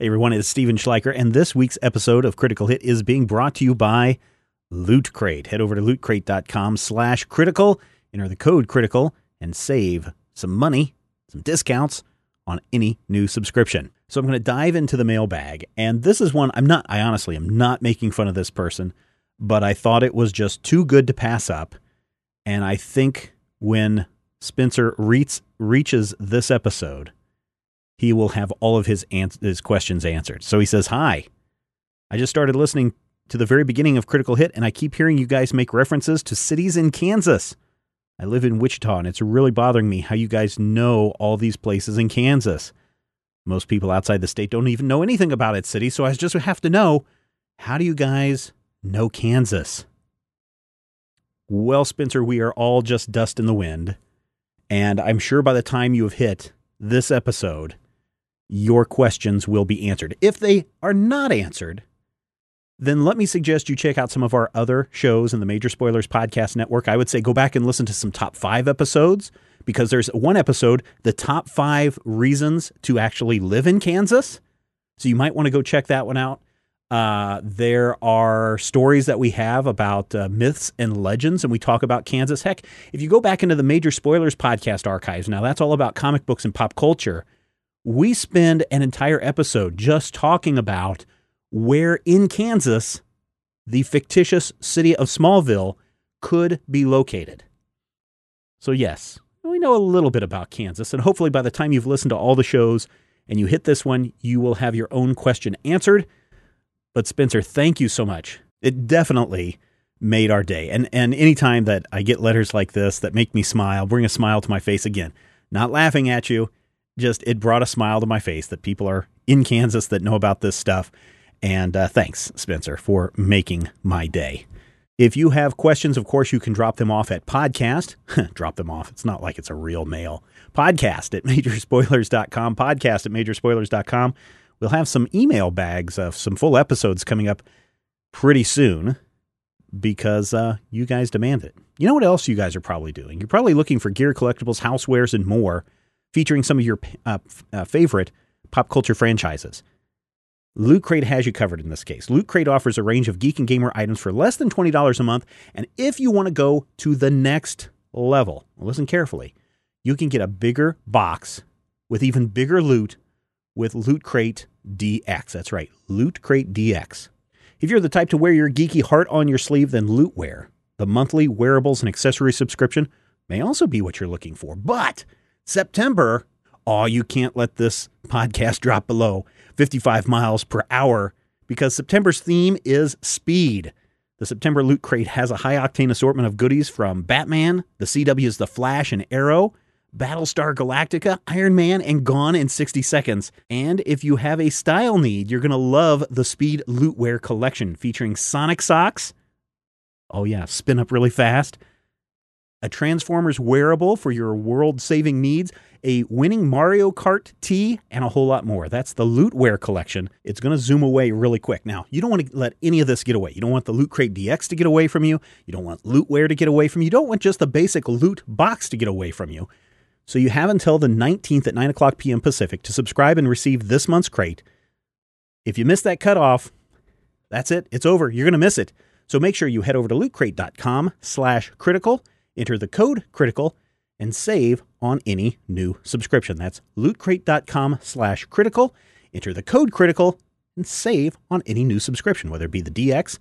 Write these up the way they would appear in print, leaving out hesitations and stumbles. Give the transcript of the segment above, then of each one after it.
Hey everyone, it's Steven Schleicher, and this week's episode of Critical Hit is being brought to you by Loot Crate. Head over to LootCrate.com/critical, enter the code critical, and save some money, some discounts on any new subscription. So I'm going to dive into the mailbag, and this is one I honestly am not making fun of this person, but I thought it was just too good to pass up, and I think when Spencer reaches this episode, he will have all of his questions answered. So he says, "Hi, I just started listening to the very beginning of Critical Hit, and I keep hearing you guys make references to cities in Kansas. I live in Wichita, and it's really bothering me how you guys know all these places in Kansas. Most people outside the state don't even know anything about its city, so I just have to know, how do you guys know Kansas?" Well, Spencer, we are all just dust in the wind, and I'm sure by the time you have hit this episode, your questions will be answered. If they are not answered, then let me suggest you check out some of our other shows in the Major Spoilers Podcast Network. I would say go back and listen to some top 5 episodes, because there's one episode, the top 5 reasons to actually live in Kansas. So you might want to go check that one out. There are stories that we have about myths and legends, and we talk about Kansas. Heck, if you go back into the Major Spoilers Podcast archives, now that's all about comic books and pop culture. We spend an entire episode just talking about where in Kansas the fictitious city of Smallville could be located. So yes, we know a little bit about Kansas, and hopefully by the time you've listened to all the shows and you hit this one, you will have your own question answered. But Spencer, thank you so much. It definitely made our day. And anytime that I get letters like this that make me smile, bring a smile to my face again, not laughing at you, just it brought a smile to my face that people are in Kansas that know about this stuff. And thanks, Spencer, for making my day. If you have questions, of course, you can drop them off at podcast. Drop them off. It's not like it's a real mail. Podcast@majorspoilers.com. Podcast@majorspoilers.com. We'll have some email bags of some full episodes coming up pretty soon, because you guys demand it. You know what else you guys are probably doing? You're probably looking for gear, collectibles, housewares, and more, featuring some of your favorite pop culture franchises. Loot Crate has you covered in this case. Loot Crate offers a range of geek and gamer items for less than $20 a month. And if you want to go to the next level, listen carefully, you can get a bigger box with even bigger loot with Loot Crate DX. That's right, Loot Crate DX. If you're the type to wear your geeky heart on your sleeve, then Lootwear, the monthly wearables and accessory subscription, may also be what you're looking for. But September, you can't let this podcast drop below 55 miles per hour, because September's theme is speed. The September Loot Crate has a high-octane assortment of goodies from Batman, the CW's The Flash and Arrow, Battlestar Galactica, Iron Man, and Gone in 60 Seconds. And if you have a style need, you're going to love the Speed Lootwear collection, featuring Sonic Socks. Oh yeah, spin up really fast. A Transformers wearable for your world-saving needs, a winning Mario Kart tee, and a whole lot more. That's the Lootwear collection. It's going to zoom away really quick. Now, you don't want to let any of this get away. You don't want the Loot Crate DX to get away from you. You don't want Lootwear to get away from you. You don't want just the basic loot box to get away from you. So you have until the 19th at 9 o'clock p.m. Pacific to subscribe and receive this month's crate. If you miss that cutoff, that's it. It's over. You're going to miss it. So make sure you head over to lootcrate.com/critical, enter the code critical, and save on any new subscription. That's lootcrate.com/critical, enter the code critical, and save on any new subscription, whether it be the DX,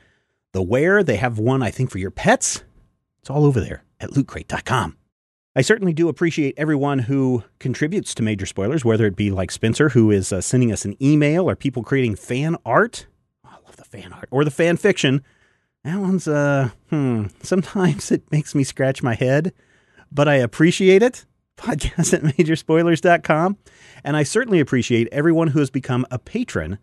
the Wear. They have one, I think, for your pets. It's all over there at lootcrate.com. I certainly do appreciate everyone who contributes to Major Spoilers, whether it be like Spencer, who is sending us an email, or people creating fan art. Oh, I love the fan art. Or the fan fiction. That one's, sometimes it makes me scratch my head, but I appreciate it. Podcast@majorspoilers.com. And I certainly appreciate everyone who has become a patron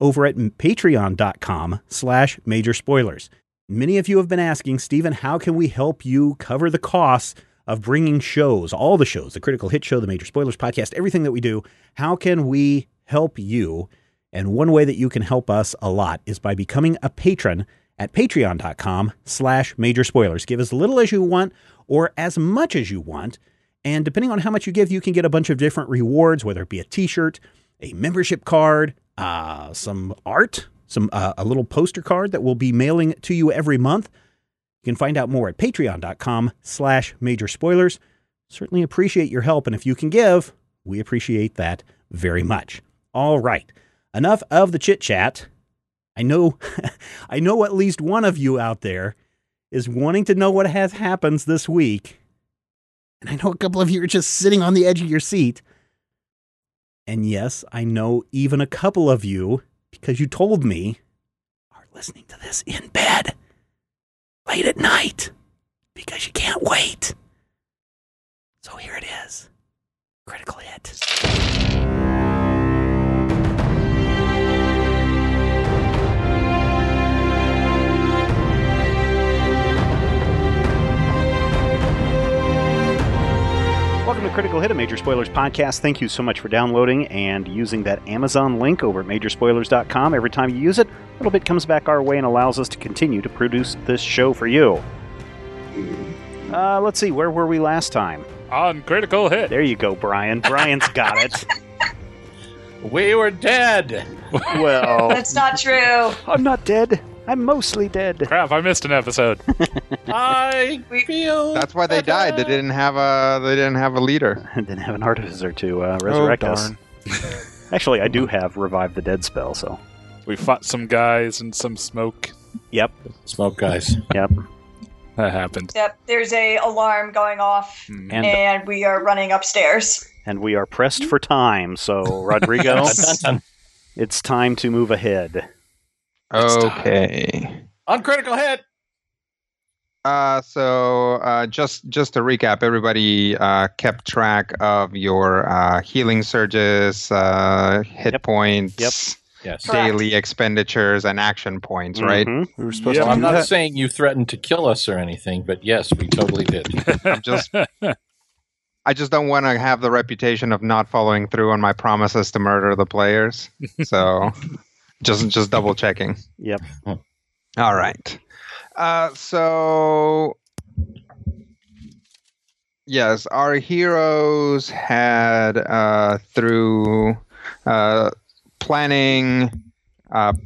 over at patreon.com/majorspoilers. Many of you have been asking, Steven, how can we help you cover the costs of bringing shows, all the shows, the Critical Hit Show, the Major Spoilers Podcast, everything that we do? How can we help you? And one way that you can help us a lot is by becoming a patron at patreon.com/majorspoilers. Give as little as you want or as much as you want. And depending on how much you give, you can get a bunch of different rewards, whether it be a t-shirt, a membership card, some art, a little poster card that we'll be mailing to you every month. You can find out more at patreon.com/majorspoilers. Certainly appreciate your help, and if you can give, we appreciate that very much. All right, enough of the chit-chat. I know at least one of you out there is wanting to know what has happened this week. And I know a couple of you are just sitting on the edge of your seat. And yes, I know even a couple of you, because you told me, are listening to this in bed late at night because you can't wait. So here it is. Critical Hit. Welcome to Critical Hit, a Major Spoilers podcast. Thank you so much for downloading and using that Amazon link over at majorspoilers.com. Every time you use it, a little bit comes back our way and allows us to continue to produce this show for you. Let's see, where were we last time? On Critical Hit. There you go, Brian. Brian's got it. We were dead. Well, that's not true. I'm not dead. I'm mostly dead. Crap, I missed an episode. That's why they died. They didn't have a leader. They didn't have an artificer to resurrect us. Actually, I do have Revive the Dead spell, so. We fought some guys and some smoke. Yep. Smoke guys. Yep. That happened. Yep, there's an alarm going off, and we are running upstairs. And we are pressed for time, so, Rodrigo, it's time to move ahead. Okay. On Critical Hit. So just to recap, everybody kept track of your healing surges, hit points, yes, daily expenditures, and action points. Right? Mm-hmm. We were supposed to. I'm not saying you threatened to kill us or anything, but yes, we totally did. I just don't want to have the reputation of not following through on my promises to murder the players. So. Just double checking. Yep. All right. So, yes, our heroes had through planning, some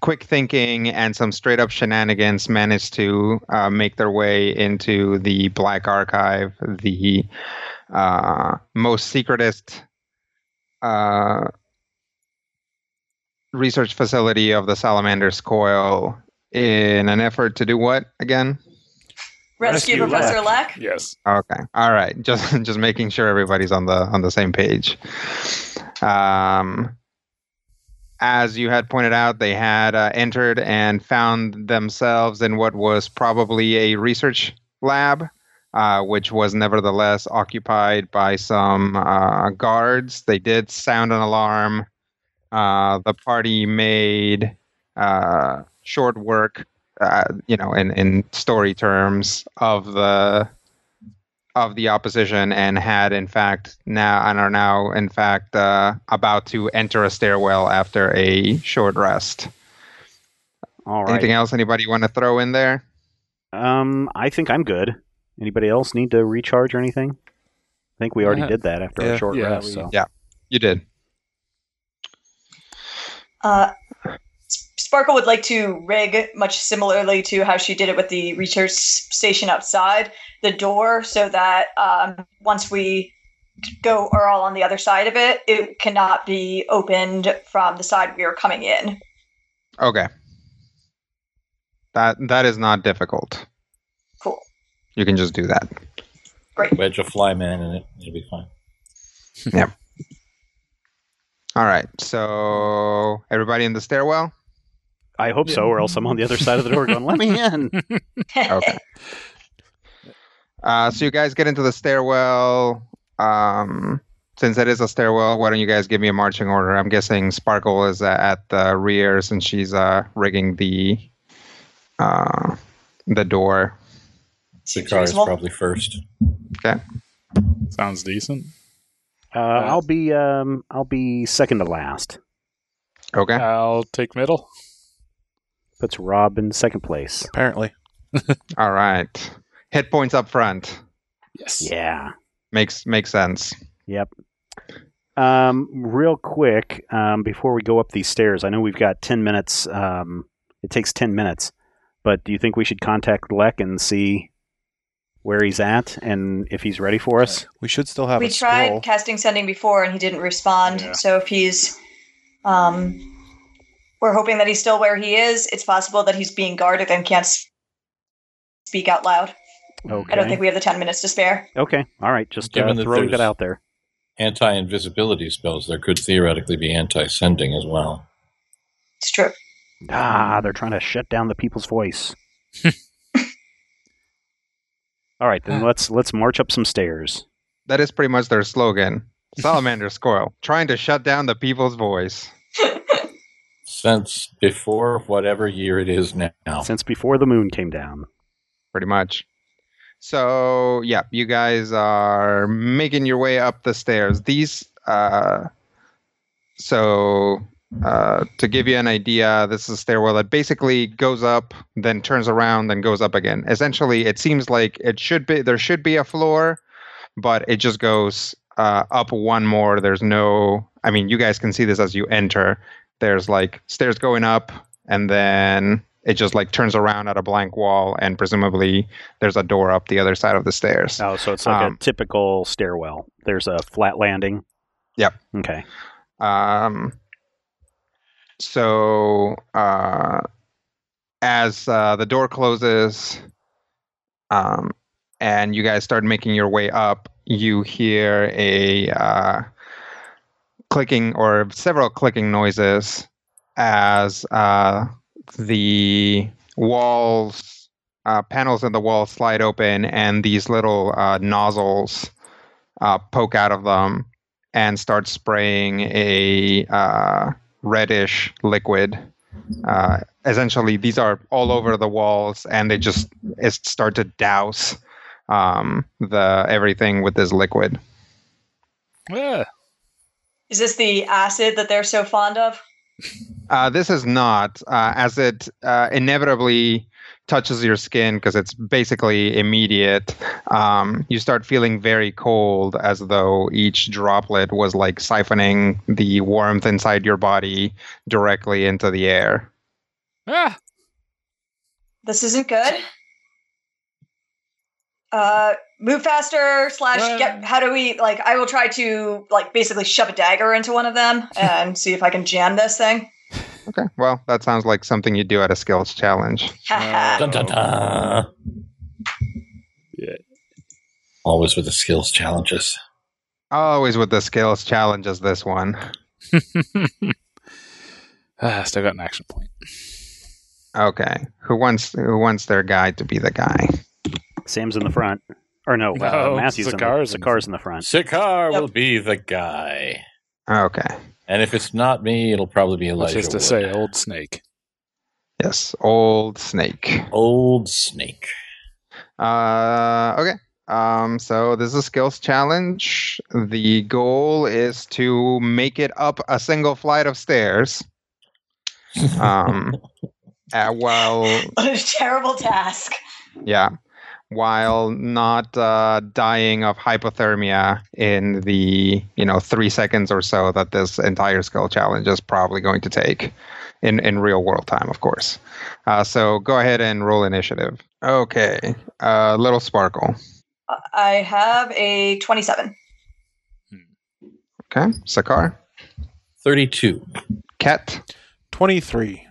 quick thinking and some straight up shenanigans, managed to make their way into the Black Archive, the most secretest. Research facility of the Salamanders Coil in an effort to do what again? Rescue Professor Leck. Yes. Okay. All right. Just making sure everybody's on the same page. As you had pointed out, they had entered and found themselves in what was probably a research lab, which was nevertheless occupied by some guards. They did sound an alarm. The party made short work, in story terms, of the opposition, and are now about to enter a stairwell after a short rest. All right. Anything else anybody want to throw in there? I think I'm good. Anybody else need to recharge or anything? I think we already did that after a short rest. So. Yeah, you did. Sparkle would like to rig, much similarly to how she did it with the research station outside, the door, so that once we are all on the other side of it, it cannot be opened from the side we are coming in. Okay. That is not difficult. Cool. You can just do that. Great. Wedge a fly man in it. It'll be fine. Yep. All right, so everybody in the stairwell? I hope so, or else I'm on the other side of the door going, let me in. Okay. So you guys get into the stairwell. Since it is a stairwell, why don't you guys give me a marching order? I'm guessing Sparkle is at the rear, since she's rigging the door. Sikar is probably first. Okay. Sounds decent. I'll be second to last. Okay. I'll take middle. Puts Rob in second place. Apparently. All right. Hit points up front. Yes. Yeah. Makes sense. Yep. Real quick, before we go up these stairs, I know we've got 10 minutes. It takes 10 minutes, but do you think we should contact Leck and see where he's at and if he's ready for us? We should still have We tried casting sending before and he didn't respond. Yeah. So if he's, we're hoping that he's still where he is. It's possible that he's being guarded and can't speak out loud. Okay. I don't think we have the 10 minutes to spare. Okay. All right. Just throwing that out there. Anti-invisibility spells, there could theoretically be anti-sending as well. It's true. Ah, they're trying to shut down the people's voice. All right, then let's march up some stairs. That is pretty much their slogan. Salamanders Coil, trying to shut down the people's voice. Since before whatever year it is now. Since before the moon came down. Pretty much. So, yeah, you guys are making your way up the stairs. These, to give you an idea, this is a stairwell that basically goes up, then turns around, then goes up again. Essentially, it seems like there should be a floor, but it just goes up one more. There's no, I mean, you guys can see this as you enter. There's like stairs going up, and then it just like turns around at a blank wall, and presumably there's a door up the other side of the stairs. Oh, so it's like a typical stairwell. There's a flat landing. Yep. Okay. So as the door closes and you guys start making your way up, you hear a clicking or several clicking noises as the walls, panels in the wall slide open, and these little nozzles poke out of them and start spraying a reddish liquid. Essentially, these are all over the walls, and they just start to douse the everything with this liquid. Yeah. Is this the acid that they're so fond of? This is not, as it inevitably touches your skin because it's basically immediate. You start feeling very cold, as though each droplet was like siphoning the warmth inside your body directly into the air. Ah. This isn't good. Move faster / how do we, like, I will try to, like, basically shove a dagger into one of them and see if I can jam this thing. Okay, well, that sounds like something you do at a skills challenge. Dun, dun, dun. Yeah. Always with the skills challenges. Always with the skills challenges, this one. Still got an action point. Okay, who wants their guy to be the guy? Sam's in the front. Or no, Matthew's Sikar's in the front. Sikar will be the guy. Okay. And if it's not me, it'll probably be Elijah. Just to say, Old Snake. Yes, Old Snake. Old Snake. Okay. So this is a skills challenge. The goal is to make it up a single flight of stairs. What a terrible task. Yeah. While not dying of hypothermia in the 3 seconds or so that this entire skill challenge is probably going to take in real world time, of course. So go ahead and roll initiative. Okay, little Sparkle. I have a 27. Okay, Sikar. 32. Ket. 23.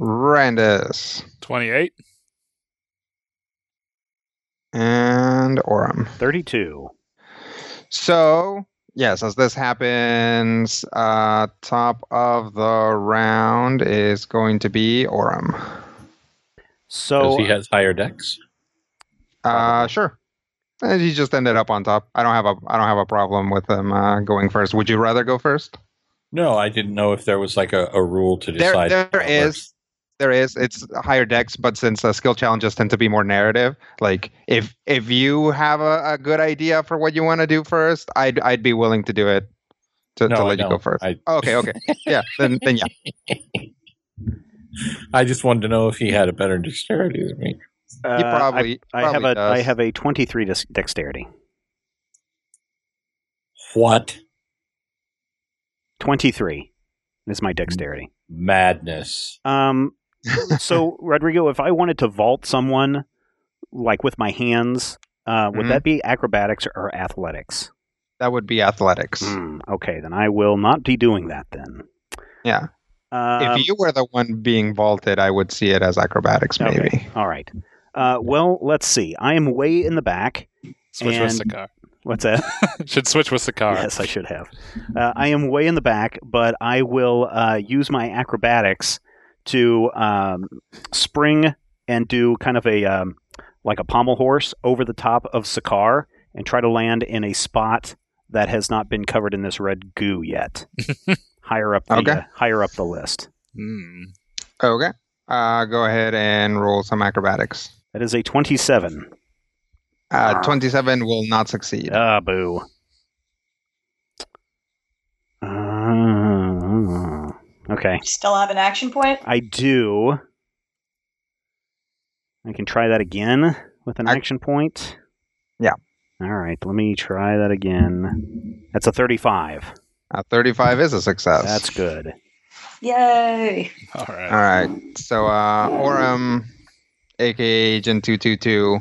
Randus. 28. And Orym. 32. So, yes, as this happens, top of the round is going to be Orym. So, because he has higher decks? Sure. He just ended up on top. I don't have a problem with him going first. Would you rather go first? No, I didn't know if there was like a rule to decide. There is. Works. There is. It's higher decks, but since skill challenges tend to be more narrative, like if you have a good idea for what you want to do first, I'd be willing to do it to let you go first. Okay. Yeah, then yeah. I just wanted to know if he had a better dexterity than me. He probably does. I have a 23 dexterity. What? 23 is my dexterity. Madness. So, Rodrigo, if I wanted to vault someone, like with my hands, would that be acrobatics or athletics? That would be athletics. Okay, then I will not be doing that then. Yeah. If you were the one being vaulted, I would see it as acrobatics, maybe. Okay. All right. Well, let's see. I am way in the back. Switch with Sikar. What's that? Should switch with Sikar. Yes, I should have. I am way in the back, but I will use my acrobatics to spring and do kind of a like a pommel horse over the top of Sikar and try to land in a spot that has not been covered in this red goo yet. Higher up the list. Okay. Go ahead and roll some acrobatics. That is a 27. 27 will not succeed. Ah, boo. Okay. Still have an action point? I do. I can try that again with an action point. Yeah. All right. Let me try that again. That's a 35. 35 is a success. That's good. Yay! All right. All right. So, Orym, a.k.a. Agent 222,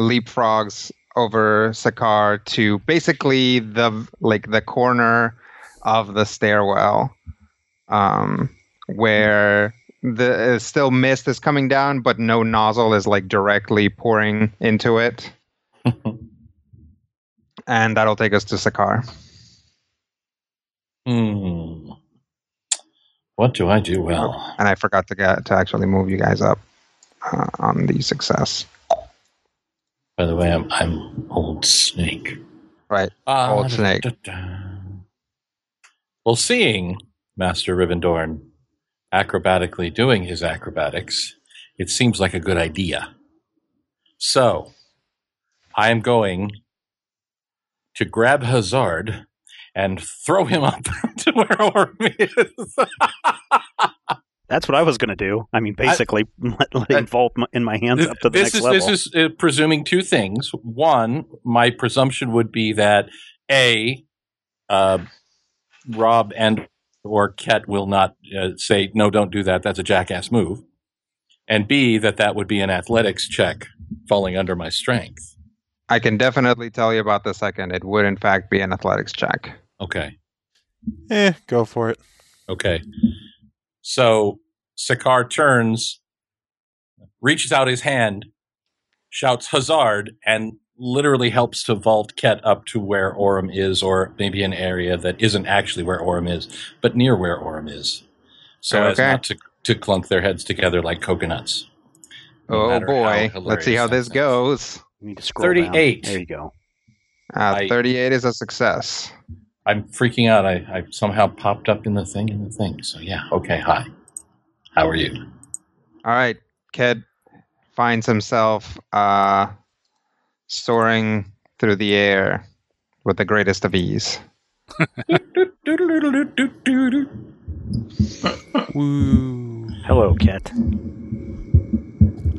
leapfrogs over Sikar to basically the corner of the stairwell, where the still mist is coming down, but no nozzle is directly pouring into it. And that'll take us to Sikar. What do I do well? Oh, and I forgot to actually move you guys up on the success. By the way, I'm Old Snake. Right, Old Snake. Well, seeing Master Rivendorn acrobatically doing his acrobatics, it seems like a good idea. So, I am going to grab Hazard and throw him up to where Orym is. That's what I was going to do. I mean, basically, let him vault in my hands up to the next level. This is presuming two things. One, my presumption would be that, A, Rob and or Ket will not say, no, don't do that. That's a jackass move. And B, that would be an athletics check falling under my strength. I can definitely tell you about the second. It would, in fact, be an athletics check. Okay. Go for it. Okay. So Sikar turns, reaches out his hand, shouts Hazard, and literally helps to vault Ket up to where Orym is, or maybe an area that isn't actually where Orym is, but near where Orym is. So as not to clunk their heads together like coconuts. Oh, boy. Let's see how this goes. You need to scroll 38. Down. There you go. 38 is a success. I'm freaking out. I somehow popped up in the thing. So, yeah. Okay, hi. How are you? All right. Ked finds himself soaring through the air with the greatest of ease. Woo. Hello, Ked.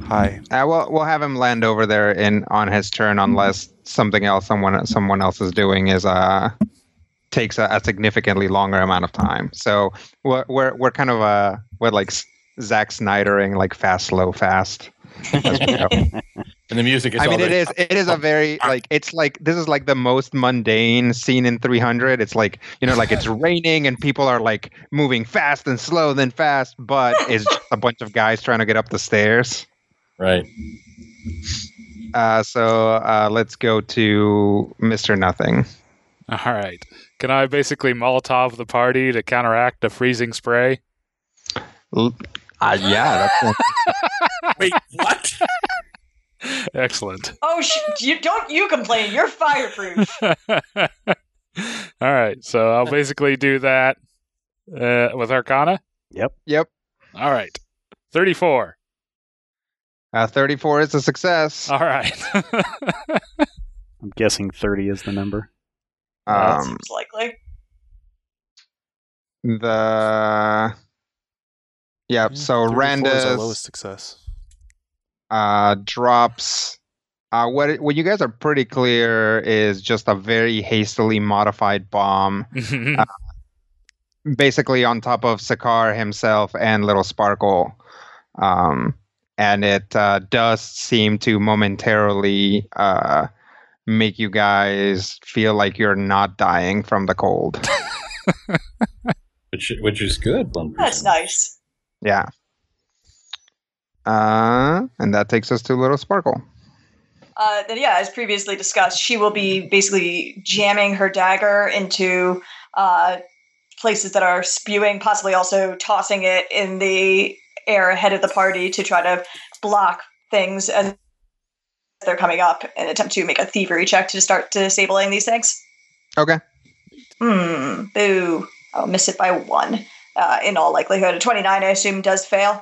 Hi. We'll have him land over there on his turn, unless something else someone else is doing is takes a significantly longer amount of time. So we're kind of we're like Zack Snydering, like fast, slow, fast. And the music is. I mean, it is a very this is the most mundane scene in 300. It's it's raining and people are moving fast and slow then fast, but it's just a bunch of guys trying to get up the stairs. Right. So let's go to Mr. Nothing. All right. Can I basically Molotov the party to counteract the freezing spray? Yeah. Wait, what? Excellent. Oh, don't you complain. You're fireproof. All right. So I'll basically do that with Arcana? Yep. All right. 34. 34 is a success. All right. I'm guessing 30 is the number. That seems likely. So Randus' lowest success. Drops What you guys are pretty clear is just a very hastily modified bomb, basically on top of Sikar himself and Little Sparkle. And it does seem to momentarily make you guys feel like you're not dying from the cold. Which is good. 1%. That's nice. Yeah. And that takes us to Little Sparkle. Then, yeah, as previously discussed, she will be basically jamming her dagger into places that are spewing, possibly also tossing it in the air ahead of the party to try to block things as they're coming up and attempt to make a thievery check to start disabling these things. Okay. Boo. I'll miss it by 1. In all likelihood, a 29, I assume, does fail.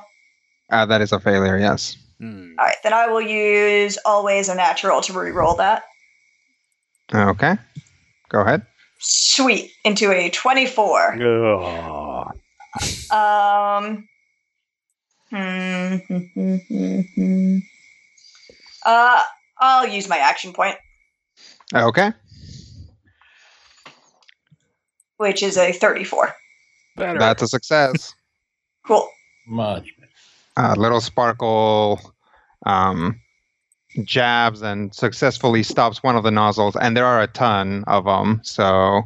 That is a failure, yes. All right, then I will use Always a Natural to re-roll that. Okay. Go ahead. Sweet. Into a 24. Oh. I'll use my action point. Okay. Which is a 34. Better. That's a success. Cool. Much. Little Sparkle jabs and successfully stops one of the nozzles, and there are a ton of them. So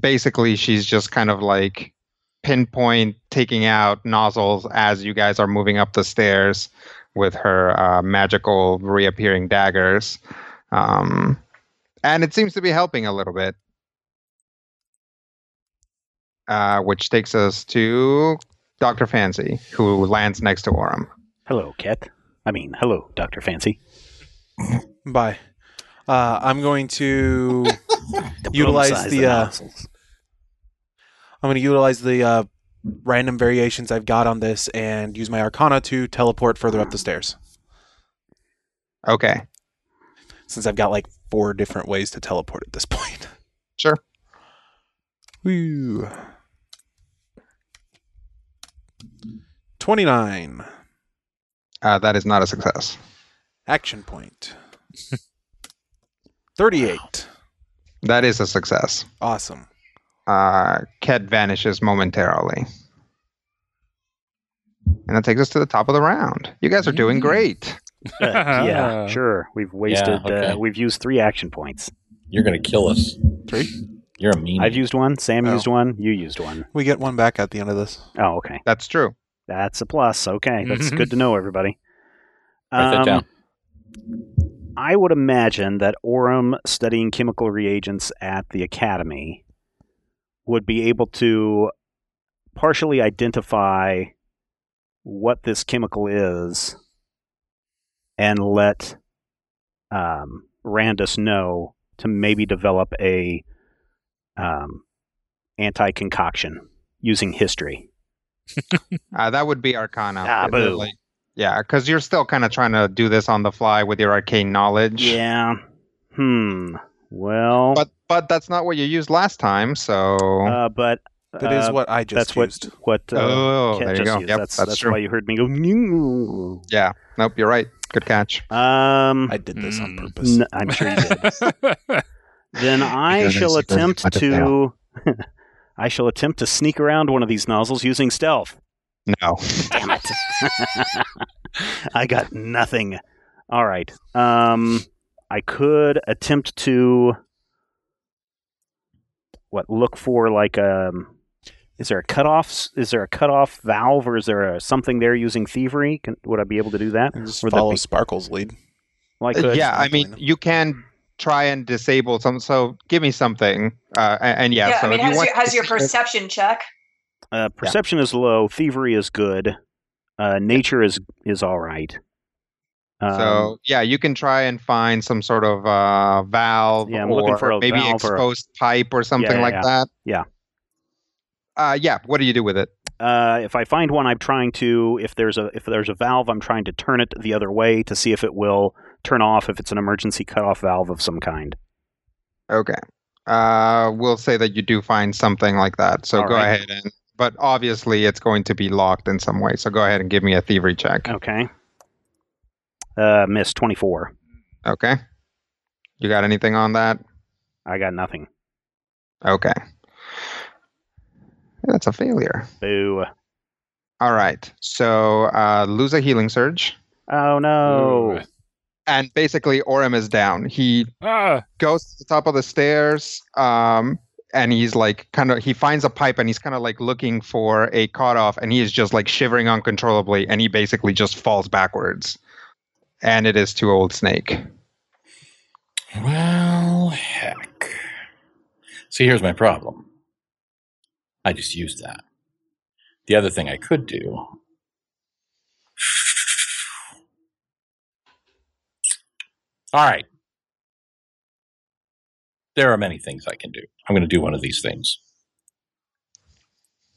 basically, she's just kind of like pinpoint taking out nozzles as you guys are moving up the stairs with her magical reappearing daggers. And it seems to be helping a little bit. Which takes us to Dr. Fancy, who lands next to Orym. Hello, Ket. Hello, Dr. Fancy. Bye. I'm going to utilize the random variations I've got on this and use my Arcana to teleport further up the stairs. Okay. Since I've got 4 different ways to teleport at this point. Sure. Woo. 29. That is not a success. Action point. 38. Wow. That is a success. Awesome. Ked vanishes momentarily. And that takes us to the top of the round. You guys are doing great. Yeah, sure. We've wasted... Yeah, okay. We've used 3 action points. You're going to kill us. 3? You're a meanie. I've used 1. Sam used 1. You used 1. We get 1 back at the end of this. Oh, okay. That's true. That's a plus. Okay. That's good to know, everybody. Write that down. I would imagine that Orym, studying chemical reagents at the academy, would be able to partially identify what this chemical is and let Randus know to maybe develop a anti-concoction using history. That would be Arcana. Boo. Yeah, because you're still kind of trying to do this on the fly with your arcane knowledge. Yeah. Well. But that's not what you used last time, so. But that is what I just used. There you go. Yep, that's true. Why you heard me go. New. Yeah. Nope. You're right. Good catch. I did this on purpose. I'm sure you did. Then I shall attempt to. I shall attempt to sneak around one of these nozzles using stealth. No. Damn it. I got nothing. All right. I could attempt to... Look for is there a cutoff? Is there a cutoff valve, or is there something there using thievery? Would I be able to do that? Just follow Sparkle's lead. You can... Try and disable some. So give me something. How's your perception check? Perception is low. Thievery is good. Nature is all right. You can try and find some sort of valve, or maybe exposed pipe or something that. Yeah. What do you do with it? If I find one, I'm trying to. If there's a valve, I'm trying to turn it the other way to see if it will turn off, if it's an emergency cutoff valve of some kind. Okay. We'll say that you do find something like that. So ahead. But obviously it's going to be locked in some way. So go ahead and give me a thievery check. Okay. Miss 24. Okay. You got anything on that? I got nothing. Okay. That's a failure. Boo. All right. So lose a healing surge. Oh, no. Ooh. And basically, Orym is down. He goes to the top of the stairs, and he's like, he finds a pipe, and he's kind of like looking for a cutoff, and he is just like shivering uncontrollably, and he basically just falls backwards. And it is to Old Snake. Well, heck. See, here's my problem. I just used that. The other thing I could do. All right. There are many things I can do. I'm going to do one of these things.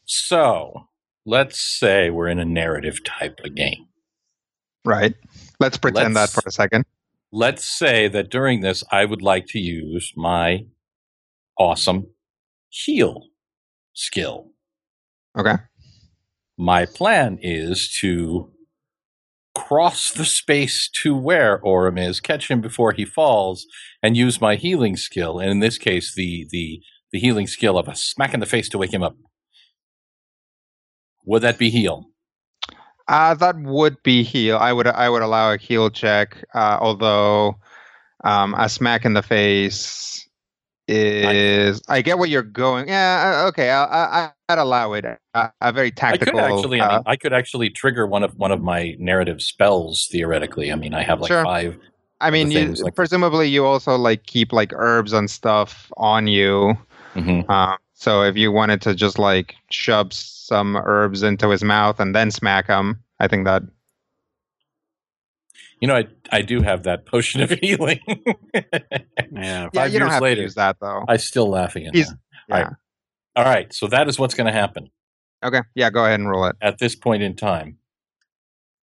So let's say we're in a narrative type of game. Right. Let's pretend that for a second. Let's say that during this, I would like to use my awesome heal skill. Okay. My plan is to cross the space to where Orym is, catch him before he falls, and use my healing skill. And in this case, the healing skill of a smack in the face to wake him up. Would that be heal? That would be heal. I would allow a heal check, although a smack in the face is... I get where you're going. Yeah, okay, I'd allow it. A very tactical... I could actually trigger one of my narrative spells, theoretically. I mean, I have like sure. 5. I mean, presumably you also like keep like herbs and stuff on you. Mm-hmm. So if you wanted to just like shove some herbs into his mouth and then smack him, I think that... You know, I do have that potion of healing. Yeah, 5 you don't years have later, to use that though. I'm still laughing at that. Yeah. All right. So that is what's going to happen. Okay. Yeah. Go ahead and roll it. At this point in time,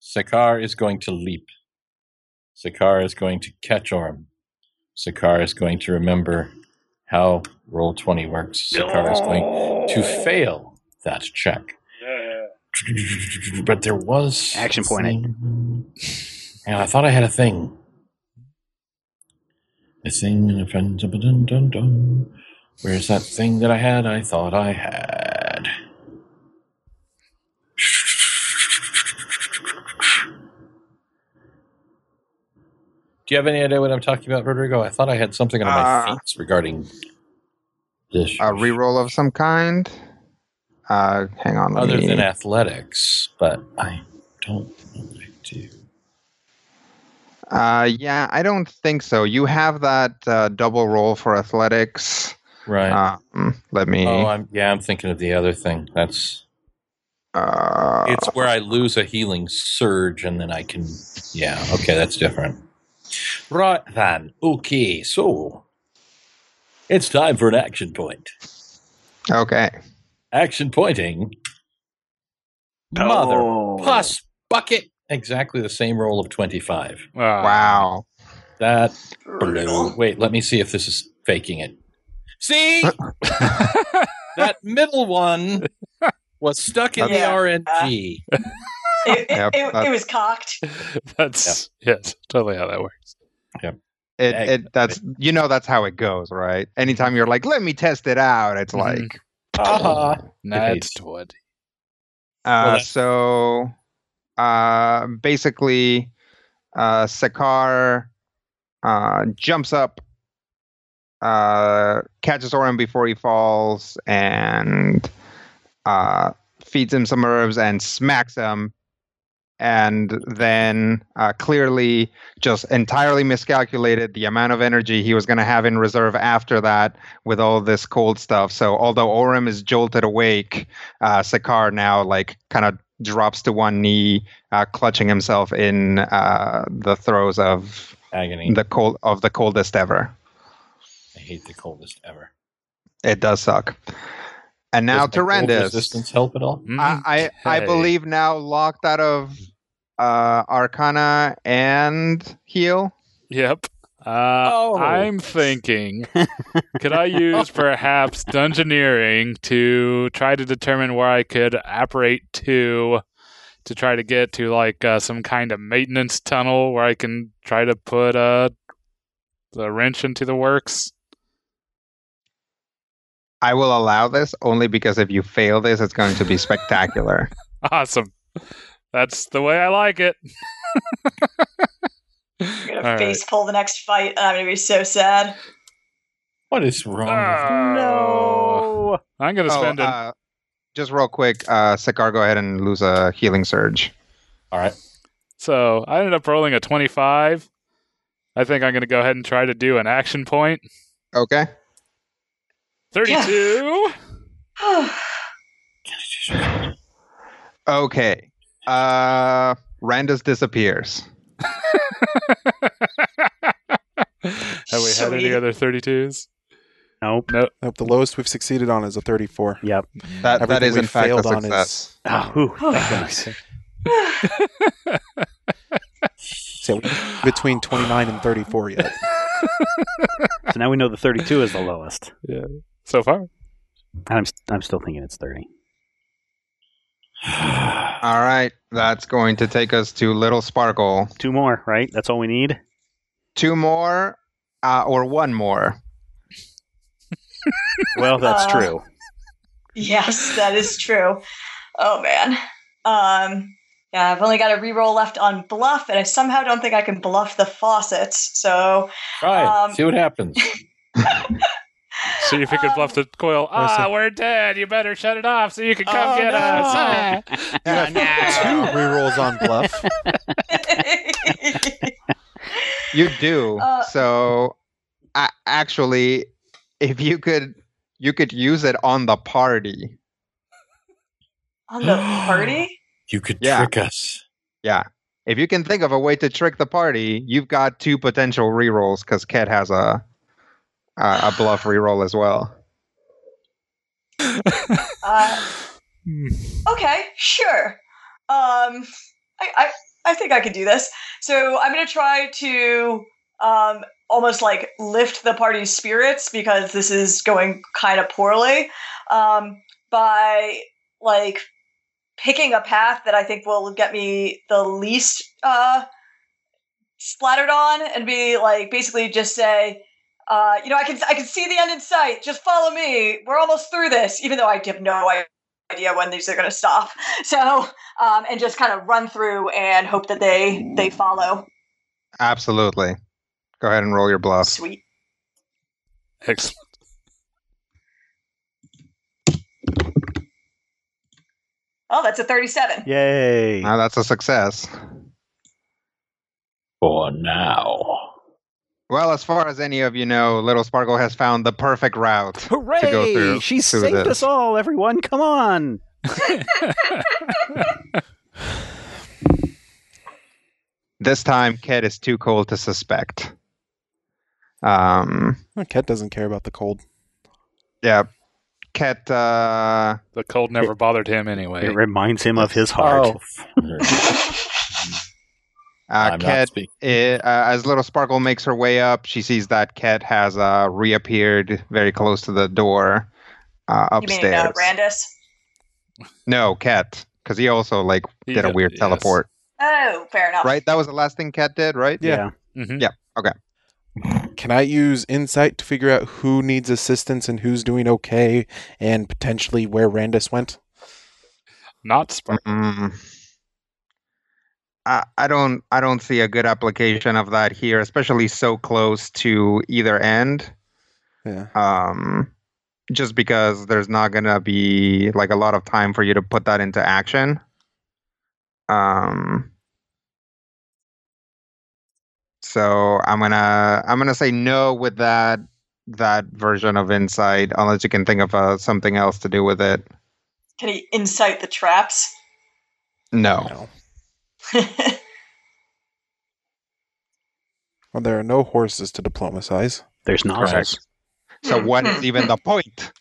Sikar is going to leap. Sikar is going to catch Orym. Sikar is going to remember how Roll 20 works. Sikar is going to fail that check. Yeah. But there was action pointing. And I thought I had a thing. A thing in a friend. Where's that thing that I had? I thought I had. Do you have any idea what I'm talking about, Rodrigo? I thought I had something on my feet regarding this. A reroll of some kind? Hang on. Other than athletics, but I don't know what I do. Yeah, I don't think so. You have that double roll for athletics. Right. Let me... Oh, I'm thinking of the other thing. That's... it's where I lose a healing surge and then I can... Yeah, okay, that's different. Right then. Okay, so... It's time for an action point. Okay. Action pointing. Mother plus bucket. Exactly the same roll of 25. Wow. That blew. Wait, let me see if this is faking it. See? That middle one was stuck in the RNG. It was cocked. That's yes, totally how that works. Yep. That's how it goes, right? Anytime you're like, let me test it out, it's like that's 20. Basically, Sikar jumps up, catches Orym before he falls, and feeds him some herbs and smacks him, and then clearly just entirely miscalculated the amount of energy he was going to have in reserve after that with all this cold stuff. So although Orym is jolted awake, Sikar now like kind of drops to one knee, clutching himself in the throes of agony. The coldest ever. I hate the coldest ever. It does suck. And now Terrendis. Resistance help at all? I believe now locked out of Arcana and heal. Yep. I'm thinking, could I use perhaps Dungeoneering to try to determine where I could apparate to try to get to like some kind of maintenance tunnel where I can try to put the wrench into the works? I will allow this only because if you fail this, it's going to be spectacular. Awesome. That's the way I like it. I'm going to face pull the next fight, and I'm going to be so sad. What is wrong with No. I'm going to spend it. Just real quick, Sikar, go ahead and lose a healing surge. All right. So I ended up rolling a 25. I think I'm going to go ahead and try to do an action point. Okay. 32. Yeah. Okay. Randus disappears. Have we had any other 32s? Nope. The lowest we've succeeded on is a 34. Yep. That is in fact a success. So between 29 and 34 yet. So now we know the 32 is the lowest. Yeah. So far. I'm still thinking it's 30. All right. That's going to take us to Little Sparkle. Two more, right? That's all we need? Two more or one more. Well, that's true. Yes, that is true. Oh, man. Yeah, I've only got a reroll left on bluff, and I somehow don't think I can bluff the faucets. So, try it. See what happens. See if you can bluff the coil. Ah, we're dead. You better shut it off so you can come get us. You have two rerolls on bluff. You do. So, actually, if you could use it on the party. On the party? You could trick us. Yeah. If you can think of a way to trick the party, you've got two potential rerolls because Ked has a bluff reroll as well. Okay, sure. I think I could do this. So I'm going to try to almost like lift the party's spirits because this is going kind of poorly by like picking a path that I think will get me the least splattered on, and be like basically just say, I can see the end in sight. Just follow me. We're almost through this, even though I have no idea when these are going to stop. So, and just kind of run through and hope that they follow. Absolutely. Go ahead and roll your bluff. Sweet. Excellent. Oh, that's a 37. Yay. Now that's a success. For now. Well, as far as any of you know, Little Sparkle has found the perfect route. Hooray! To go through. She saved us all, everyone. Come on. This time, Ked is too cold to suspect. Ked doesn't care about the cold. Yeah. Ked, the cold never bothered him anyway. It reminds him of his heart. Oh. Ked, as Little Sparkle makes her way up, she sees that Ked has reappeared very close to the door upstairs. You mean Randus? No, Ked, because he also did a weird teleport. Oh, fair enough. Right? That was the last thing Ked did, right? Yeah. Yeah. Mm-hmm. Yeah. Okay. Can I use insight to figure out who needs assistance and who's doing okay, and potentially where Randus went? Not Sparkle. Mm-mm. I don't see a good application of that here, especially so close to either end. Yeah. Just because there's not gonna be a lot of time for you to put that into action. So I'm gonna say no with that version of insight, unless you can think of something else to do with it. Can he insight the traps? No. Well, there are no horses to diplomatize. There's nozzles. So what is even the point?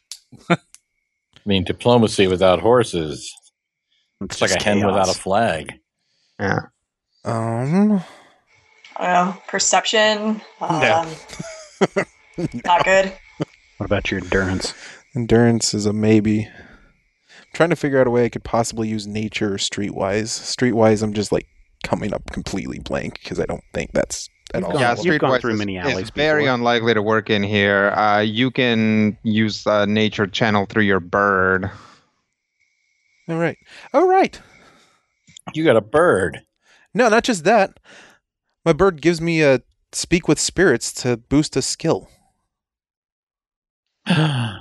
I mean, diplomacy without horses. It's like a hen without a flag. Yeah. I don't know. Perception. No. Not good. What about your endurance? Endurance is a maybe. Trying to figure out a way I could possibly use nature or streetwise. Streetwise, I'm just coming up completely blank because I don't think that's at all. Yeah, Streetwise through many alleys is very unlikely to work in here. You can use nature channel through your bird. All right. You got a bird. No, not just that. My bird gives me a speak with spirits to boost a skill. That's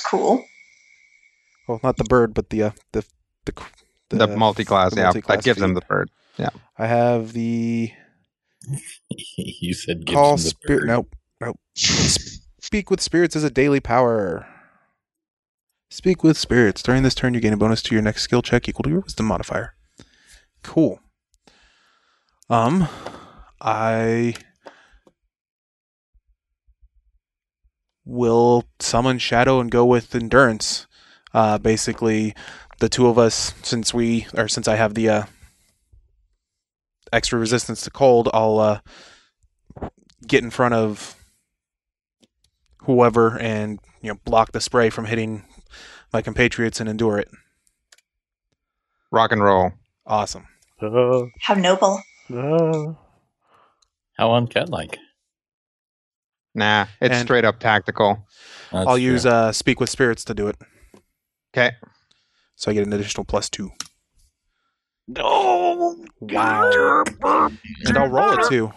cool. Well, not the bird, but the multi-class. Yeah, that gives him the bird. Yeah. I have the. You said gives him the bird. Nope. Speak with spirits is a daily power. Speak with spirits. During this turn, you gain a bonus to your next skill check equal to your wisdom modifier. Cool. I will summon Shadow and go with endurance. Basically, the two of us, since I have the extra resistance to cold, I'll get in front of whoever and block the spray from hitting my compatriots and endure it. Rock and roll. Awesome. How noble. How uncat-like. Nah, it's straight up tactical. I'll use Speak with Spirits to do it. Okay. So I get an additional +2. No! Wow. And I'll roll it too.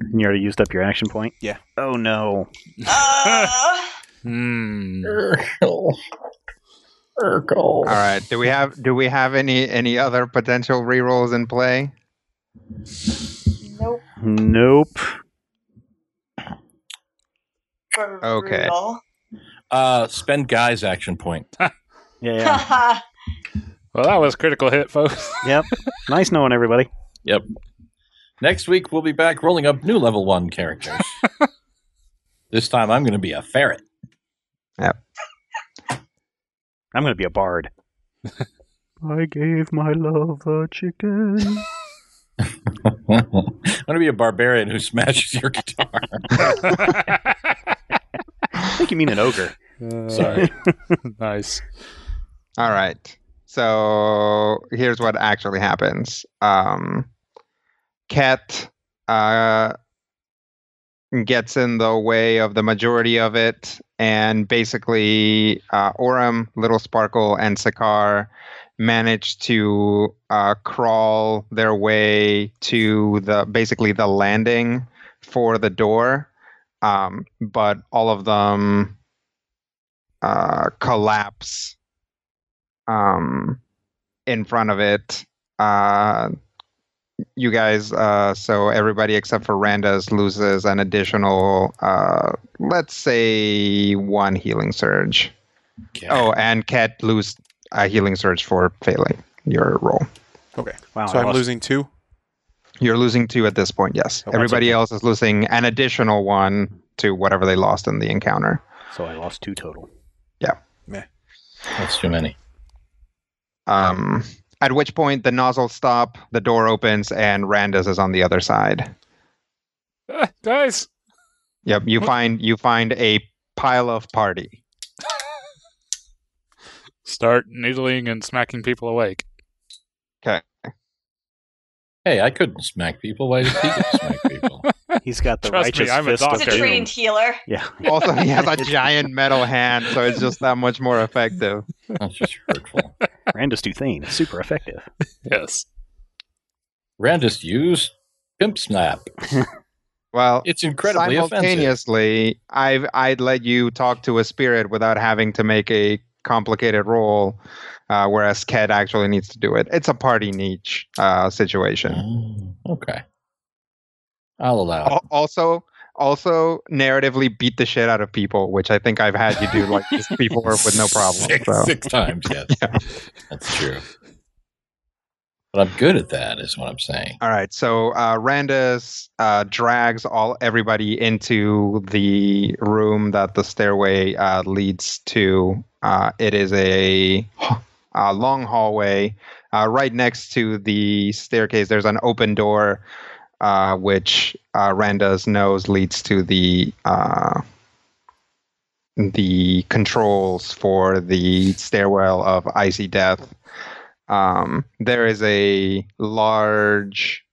And you already used up your action point? Yeah. Oh no. All right. Do we have any other potential rerolls in play? Nope. Okay. Spend guy's action point. Yeah. Well, that was critical hit, folks. Yep. Nice knowing everybody. Yep. Next week we'll be back rolling up new level 1 characters. This time I'm going to be a ferret. Yep. I'm going to be a bard. I gave my love a chicken. I'm going to be a barbarian who smashes your guitar. I think you mean an ogre. Sorry. Nice. All right. So here's what actually happens. Cat gets in the way of the majority of it. And basically, Orym, Little Sparkle, and Sikar manage to crawl their way to the landing for the door. But all of them collapse in front of it. You guys, so everybody except for Randus loses an additional, let's say, 1 healing surge. Okay. Oh, and Cat loses a healing surge for failing your roll. Okay. Wow. So I'm losing 2? You're losing 2 at this point, yes. Oh, everybody else is losing an additional 1 to whatever they lost in the encounter. So I lost 2 total. Yeah. Meh. That's too many. At which point the nozzles stop, the door opens, and Randus is on the other side. Nice. Yep, you find a pile of party. Start needling and smacking people awake. Okay. Hey, I couldn't smack people. Why does he get to smack people? He's got the righteous fist. He's a trained healer. Yeah. Also, he has a giant metal hand, so it's just that much more effective. That's just hurtful. Randus Du Thane is super effective. Yes. Randus use Pimp Snap. Well, it's incredibly simultaneously, offensive. I'd let you talk to a spirit without having to make a complicated roll, whereas Ked actually needs to do it. It's a party niche situation. Oh, okay. I'll allow it. Also, narratively beat the shit out of people, which I think I've had you do like these people with no problem. Six times, yes. Yeah. That's true. But I'm good at that, is what I'm saying. All right, so Randus drags everybody into the room that the stairway leads to. It is a long hallway. Right next to the staircase, there's an open door, which Randus knows leads to the controls for the stairwell of Icy Death. There is a large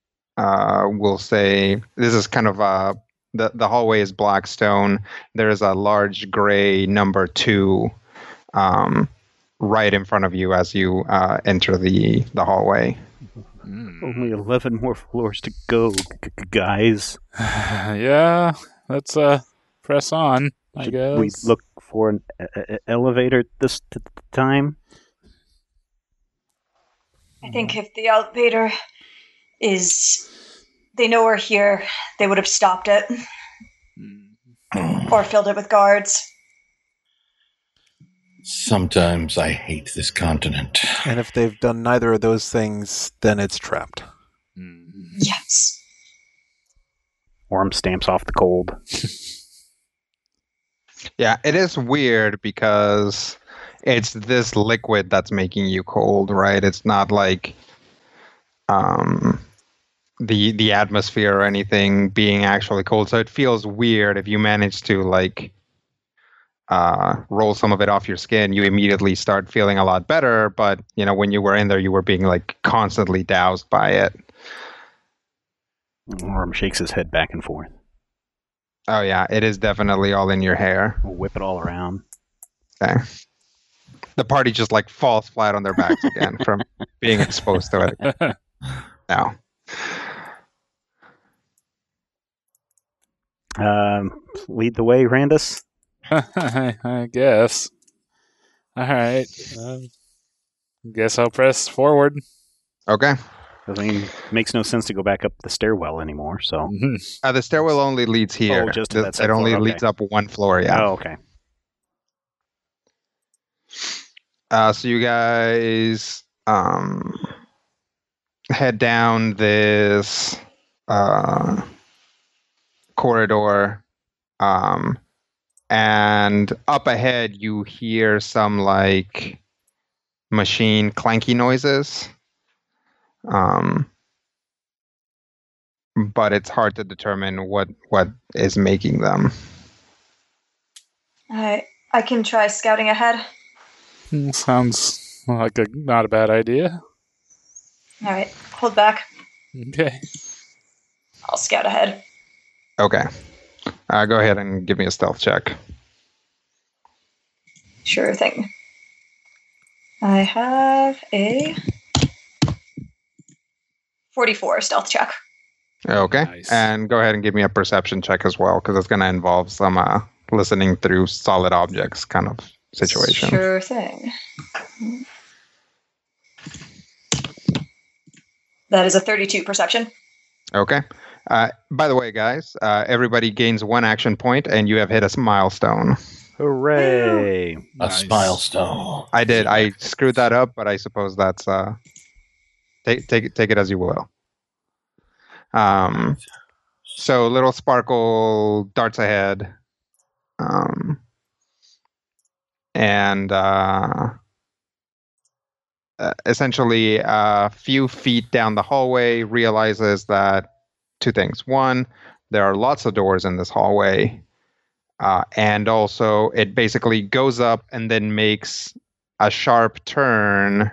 we'll say this is kind of the hallway is black stone. There is a large gray number 2 right in front of you as you enter the hallway. Only 11 more floors to go, guys. Yeah, let's press on, I guess. Should we look for an elevator this time? I think if the elevator is... They know we're here, they would have stopped it. Or filled it with guards. Sometimes I hate this continent. And if they've done neither of those things, then it's trapped. Yes. Orym stamps off the cold. Yeah, it is weird because it's this liquid that's making you cold, right? It's not like the atmosphere or anything being actually cold. So it feels weird if you manage to like roll some of it off your skin, you immediately start feeling a lot better. But, you know, when you were in there, you were being like constantly doused by it. Orym shakes his head back and forth. Oh, yeah. It is definitely all in your hair. We'll whip it all around. Okay. The party just like falls flat on their backs again from being exposed to it. No. Lead the way, Randus. I guess. All right. Guess I'll press forward. Okay. I mean, it makes no sense to go back up the stairwell anymore. So the stairwell only leads here. Oh, just that it only leads up one floor. Yeah. Oh, okay. So you guys head down this corridor. And up ahead, you hear some, like, machine clanky noises. But it's hard to determine what is making them. I can try scouting ahead. Sounds like not a bad idea. All right, hold back. Okay. I'll scout ahead. Okay. Go ahead and give me a stealth check. Sure thing. I have a 44 stealth check. Okay. Nice. And go ahead and give me a perception check as well, because it's going to involve some listening through solid objects kind of situation. Sure thing. That is a 32 perception. Okay. By the way, guys, everybody gains 1 action point, and you have hit a milestone. Hooray! Wow. Nice. A milestone. I did. I screwed that up, but I suppose that's take it as you will. So little Sparkle darts ahead, and essentially a few feet down the hallway realizes that. 2 things. 1, there are lots of doors in this hallway. And also, it basically goes up and then makes a sharp turn.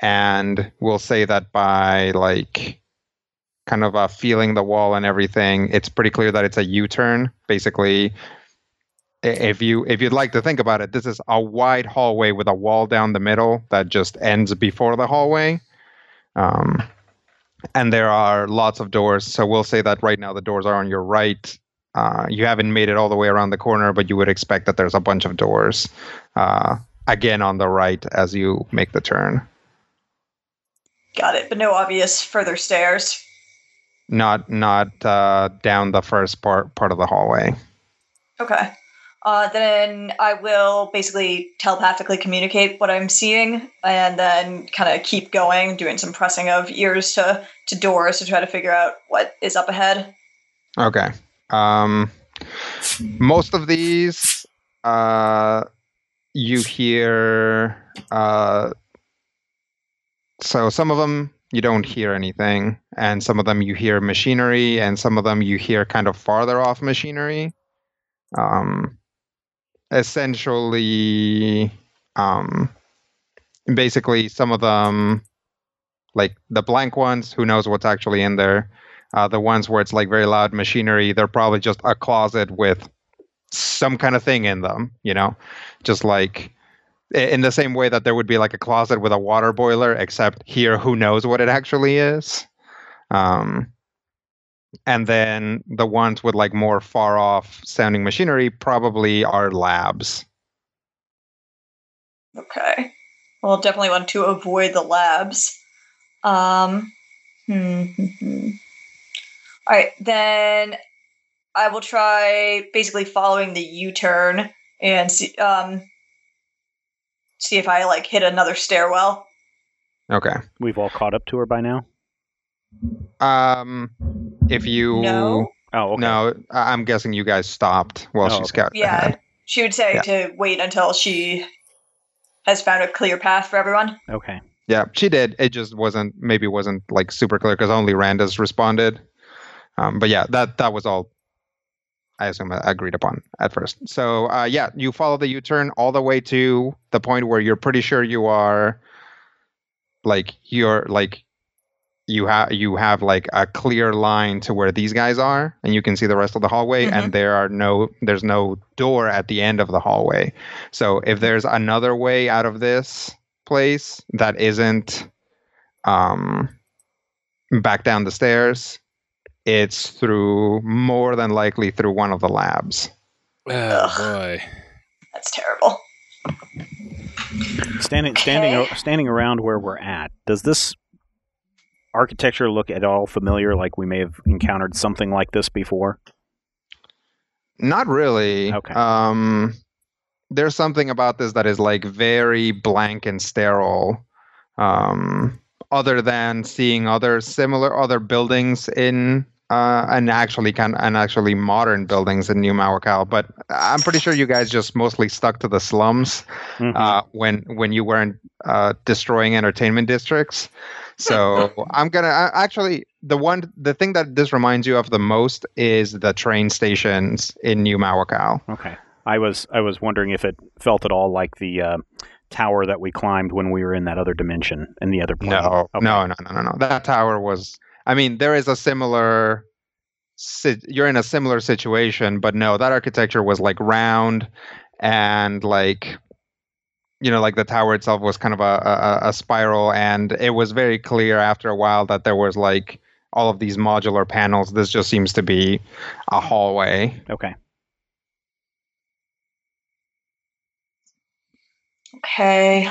And we'll say that by, like, kind of feeling the wall and everything, it's pretty clear that it's a U-turn. Basically, if you'd like to think about it, this is a wide hallway with a wall down the middle that just ends before the hallway. And there are lots of doors, so we'll say that right now the doors are on your right. You haven't made it all the way around the corner, but you would expect that there's a bunch of doors, again on the right as you make the turn. Got it, but no obvious further stairs. Not down the first part of the hallway. Okay. Then I will basically telepathically communicate what I'm seeing and then kind of keep going, doing some pressing of ears to doors to try to figure out what is up ahead. Okay. Most of these, you hear... so some of them you don't hear anything, and some of them you hear machinery, and some of them you hear kind of farther off machinery. Essentially, basically some of them Like the blank ones, who knows what's actually in there. The ones where it's like very loud machinery, they're probably just a closet with some kind of thing in them, you know? Just like in the same way that there would be like a closet with a water boiler, except here, who knows what it actually is. And then the ones with like more far off sounding machinery probably are labs. Okay. Well, definitely want to avoid the labs. All right, then I will try basically following the U-turn and see if I like hit another stairwell. Okay. We've all caught up to her by now? If you... No. Oh, okay. No, I'm guessing you guys stopped while she scouted. Yeah, she would say to wait until she has found a clear path for everyone. Okay. Yeah, she did. It just wasn't like super clear because only Randus responded. But yeah, that was all, I assume, agreed upon at first. So yeah, you follow the U-turn all the way to the point where you're pretty sure you are, like, you have like a clear line to where these guys are, and you can see the rest of the hallway. Mm-hmm. And there's no door at the end of the hallway. So if there's another way out of this place that isn't back down the stairs, it's through, more than likely, through one of the labs. Oh, boy. That's terrible. Standing around where we're at, does this architecture look at all familiar, like we may have encountered something like this before? Not really. Okay. There's something about this that is, like, very blank and sterile. Other than seeing other buildings in and actually modern buildings in New Maukao, but I'm pretty sure you guys just mostly stuck to the slums. Mm-hmm. when you weren't destroying entertainment districts. So the thing that this reminds you of the most is the train stations in New Maukao. Okay, I was wondering if it felt at all like the tower that we climbed when we were in that other dimension, in the other plane. No. That tower was... I mean, there is a similar... You're in a similar situation, but no, that architecture was like round and like... You know, like the tower itself was kind of a spiral, and it was very clear after a while that there was like all of these modular panels. This just seems to be a hallway. Okay. Okay.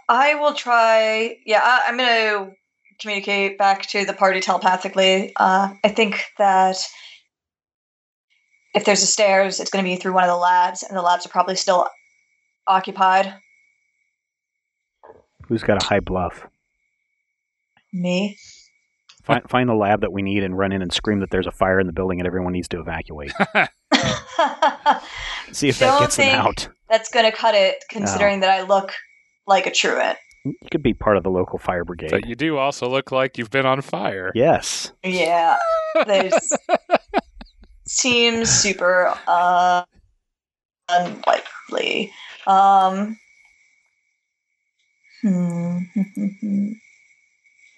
I will try. Yeah, I'm going to communicate back to the party telepathically. I think that if there's a stairs, it's going to be through one of the labs, and the labs are probably still occupied. Who's got a high bluff? Me. Find the lab that we need and run in and scream that there's a fire in the building and everyone needs to evacuate. See if that gets them out. That's going to cut it, considering that I look like a truant. You could be part of the local fire brigade. But you do also look like you've been on fire. Yes. Yeah. Seems super unlikely. I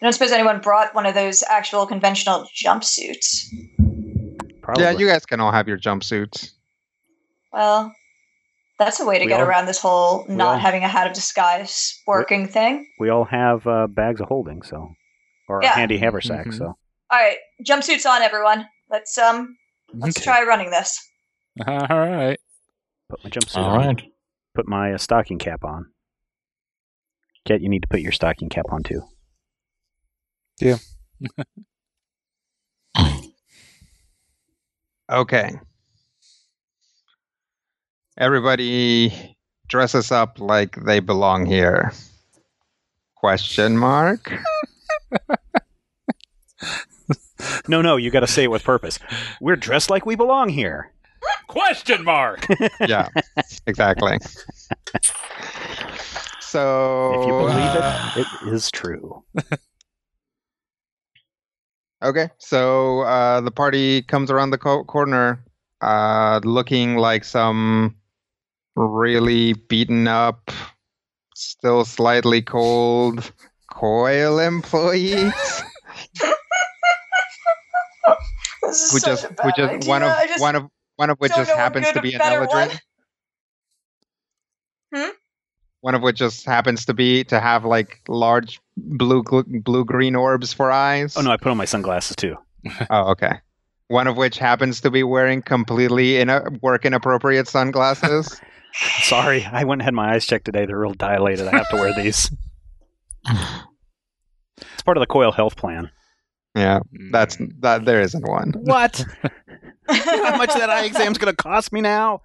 don't suppose anyone brought one of those actual conventional jumpsuits. Probably. Yeah, you guys can all have your jumpsuits. Well, that's a way to get around this whole not having a hat of disguise working thing. We all have bags of holding, so. Or a handy haversack, mm-hmm. so. All right, jumpsuits on, everyone. Let's try running this. All right. Put my jumpsuit on. Put my stocking cap on. Kat, you need to put your stocking cap on, too. Yeah. Okay. Everybody dresses up like they belong here. ? No, you got to say it with purpose. We're dressed like we belong here. ? Yeah, exactly. So, if you believe it is true. Okay, so the party comes around the corner looking like some really beaten up, still slightly cold Coil employees. One of which just happens to be to have like large blue green orbs for eyes. Oh no, I put on my sunglasses too. Oh, okay. One of which happens to be wearing completely work inappropriate sunglasses. Sorry, I went and had my eyes checked today. They're real dilated. I have to wear these. It's part of the Coil health plan. Yeah, that. There isn't one. What? How much that eye exam's going to cost me now?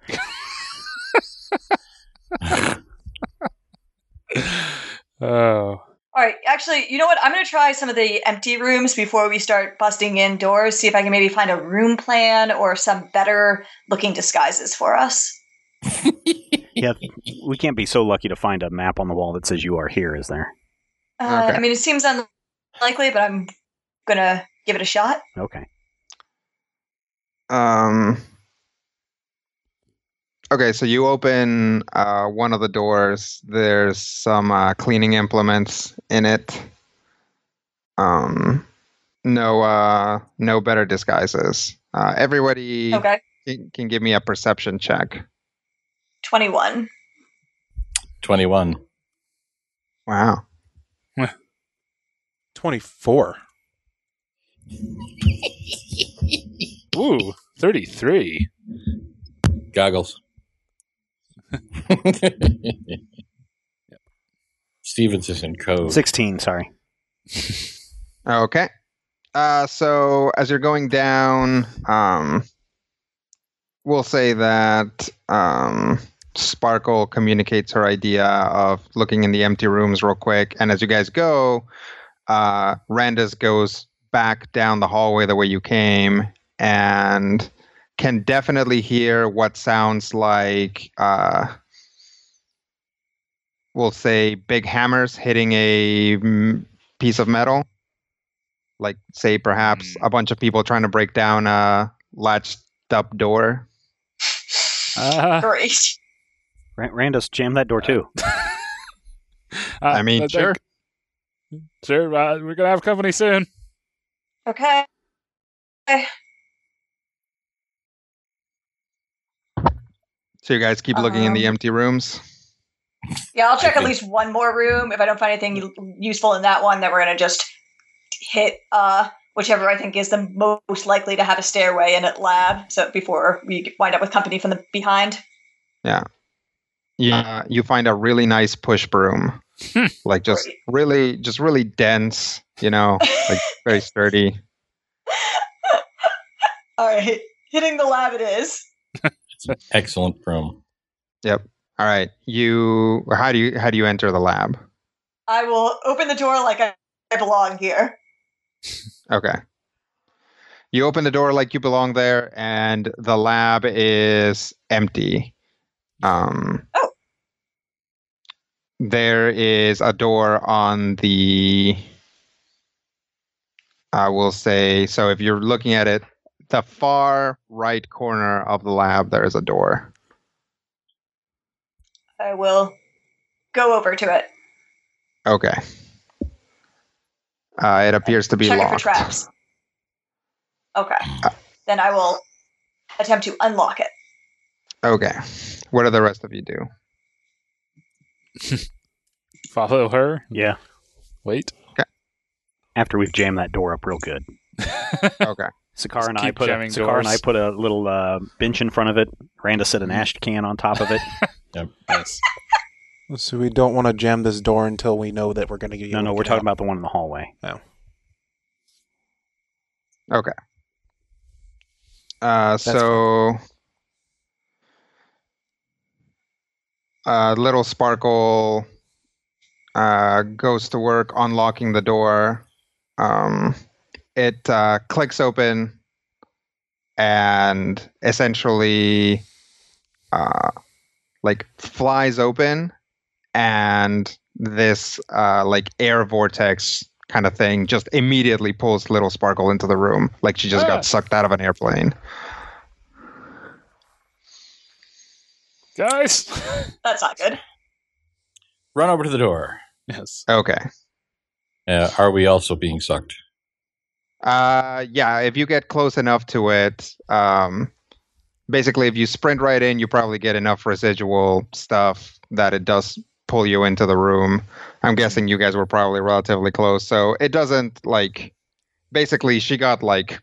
Oh. All right. Actually, you know what? I'm going to try some of the empty rooms before we start busting in doors. See if I can maybe find a room plan or some better looking disguises for us. Yeah, we can't be so lucky to find a map on the wall that says you are here, is there? Okay. I mean, it seems unlikely, but I'm going to give it a shot. Okay. Okay, so you open one of the doors. There's some cleaning implements in it. No better disguises. Everybody can give me a perception check. 21. 21. Wow. 24. Ooh, 33. Goggles. Stevens is in code. 16, sorry. Okay. So as you're going down, we'll say that Sparkle communicates her idea of looking in the empty rooms real quick. And as you guys go, Randus goes back down the hallway the way you came and can definitely hear what sounds like, we'll say, big hammers hitting a piece of metal. Like, say, perhaps a bunch of people trying to break down a latched-up door. Great. Randus, jam that door, too. I mean, sure. Sure, we're going to have company soon. Okay. So you guys keep looking in the empty rooms? Yeah, I'll check at least one more room. If I don't find anything useful in that one, then we're going to just hit whichever I think is the most likely to have a stairway in it lab, so before we wind up with company from the behind. Yeah. You find a really nice push broom. Like just really dense, you know, like very sturdy. All right. Hitting the lab it is. Excellent room. Yep. All right. How do you enter the lab? I will open the door like I belong here. Okay. You open the door like you belong there, and the lab is empty. There is a door on the. I will say so. If you're looking at it. The far right corner of the lab, there is a door. I will go over to it. Okay. It appears to be locked. Check it for traps. Okay. Then I will attempt to unlock it. Okay. What do the rest of you do? Follow her? Yeah. Wait. Okay. After we've jammed that door up real good. Okay. Sikar and I put a little bench in front of it. Randus set an ashcan on top of it. Yep. Nice. So we don't want to jam this door until we know that we're going to get. No, we're talking about the one in the hallway. Oh. Okay. Little Sparkle goes to work unlocking the door. It clicks open and essentially flies open, and this air vortex kind of thing just immediately pulls Little Sparkle into the room. Like she just got sucked out of an airplane. Guys! That's not good. Run over to the door. Yes. Okay. Are we also being sucked? Yeah, if you get close enough to it, basically if you sprint right in, you probably get enough residual stuff that it does pull you into the room. I'm guessing you guys were probably relatively close, so it doesn't, like, basically she got, like,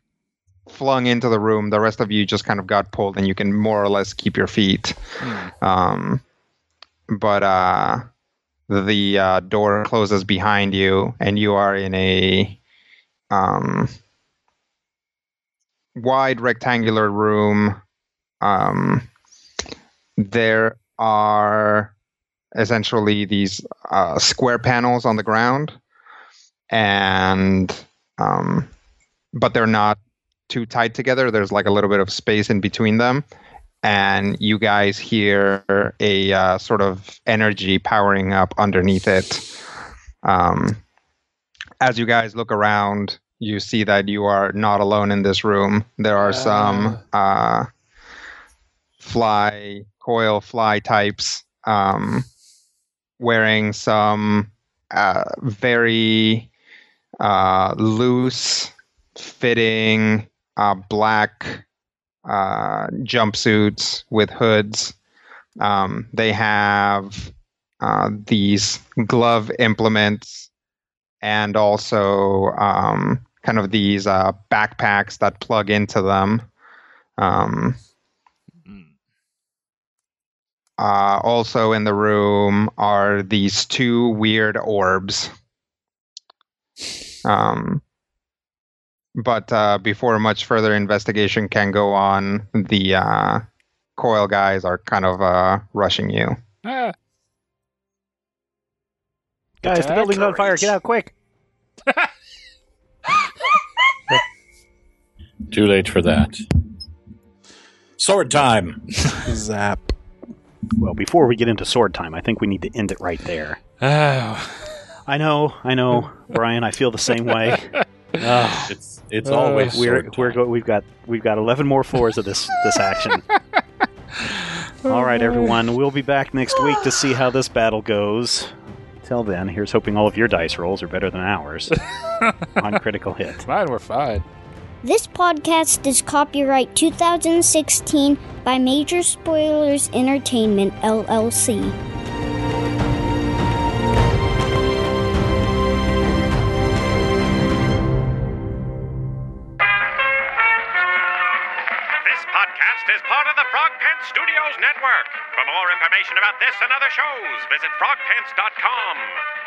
flung into the room. The rest of you just kind of got pulled, and you can more or less keep your feet. But the door closes behind you, and you are in a wide rectangular room. There are essentially these square panels on the ground, and but they're not too tight together. There's like a little bit of space in between them, and you guys hear a sort of energy powering up underneath it. As you guys look around, you see that you are not alone in this room. There are some coil fly types wearing some very loose fitting black jumpsuits with hoods. They have these glove implements and also kind of these backpacks that plug into them. Also in the room are these two weird orbs. But before much further investigation can go on, the coil guys are kind of rushing you. Guys, the building's on fire. Get out quick. Too late for that. Sword time. Zap. Well, before we get into sword time, I think we need to end it right there. Oh. I know, Brian. I feel the same way. It's always we've got 11 more floors of this action. All right, everyone, we'll be back next week to see how this battle goes. Till then, here's hoping all of your dice rolls are better than ours on Critical Hit. Mine were fine. This podcast is copyright 2016 by Major Spoilers Entertainment, LLC. Network. For more information about this and other shows, visit frogpants.com.